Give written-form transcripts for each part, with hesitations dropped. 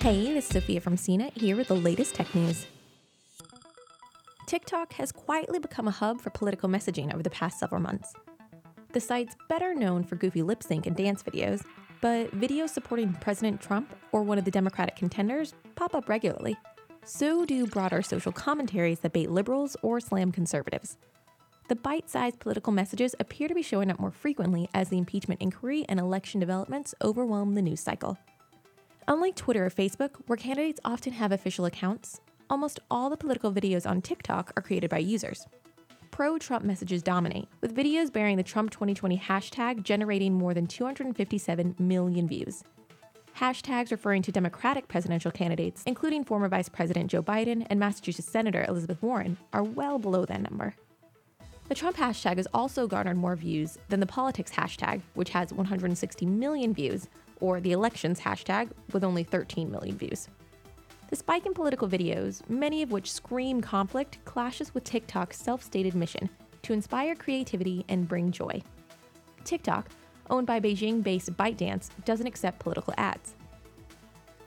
Hey, this is Sophia from CNET here with the latest tech news. TikTok has quietly become a hub for political messaging over the past several months. The site's better known for goofy lip sync and dance videos, but videos supporting President Trump or one of the Democratic contenders pop up regularly. So do broader social commentaries that bait liberals or slam conservatives. The bite-sized political messages appear to be showing up more frequently as the impeachment inquiry and election developments overwhelm the news cycle. Unlike Twitter or Facebook, where candidates often have official accounts, almost all the political videos on TikTok are created by users. Pro-Trump messages dominate, with videos bearing the Trump 2020 hashtag generating more than 257 million views. Hashtags referring to Democratic presidential candidates, including former Vice President Joe Biden and Massachusetts Senator Elizabeth Warren, are well below that number. The Trump hashtag has also garnered more views than the politics hashtag, which has 160 million views, or the elections hashtag, with only 13 million views. The spike in political videos, many of which scream conflict, clashes with TikTok's self-stated mission to inspire creativity and bring joy. TikTok, owned by Beijing-based ByteDance, doesn't accept political ads.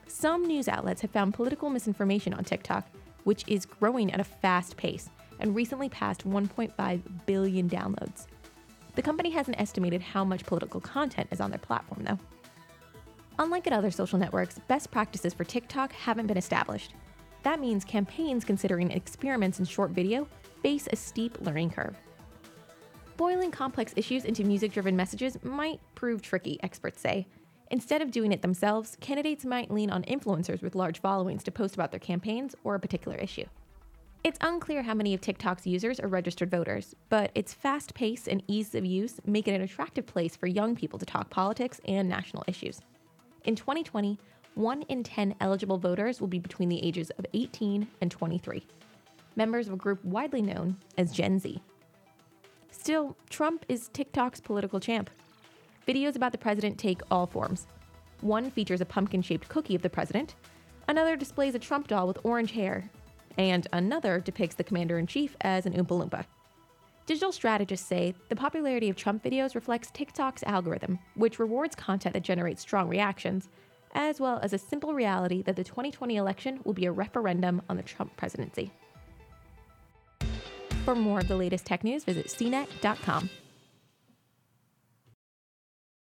Some news outlets have found political misinformation on TikTok, which is growing at a fast pace, and recently passed 1.5 billion downloads. The company hasn't estimated how much political content is on their platform, though. Unlike at other social networks, best practices for TikTok haven't been established. That means campaigns considering experiments in short video face a steep learning curve. Boiling complex issues into music-driven messages might prove tricky, experts say. Instead of doing it themselves, candidates might lean on influencers with large followings to post about their campaigns or a particular issue. It's unclear how many of TikTok's users are registered voters, but its fast pace and ease of use make it an attractive place for young people to talk politics and national issues. In 2020, 1 in 10 eligible voters will be between the ages of 18 and 23, members of a group widely known as Gen Z. Still, Trump is TikTok's political champ. Videos about the president take all forms. One features a pumpkin-shaped cookie of the president, another displays a Trump doll with orange hair, and another depicts the commander-in-chief as an Oompa Loompa. Digital strategists say the popularity of Trump videos reflects TikTok's algorithm, which rewards content that generates strong reactions, as well as a simple reality that the 2020 election will be a referendum on the Trump presidency. For more of the latest tech news, visit cnet.com.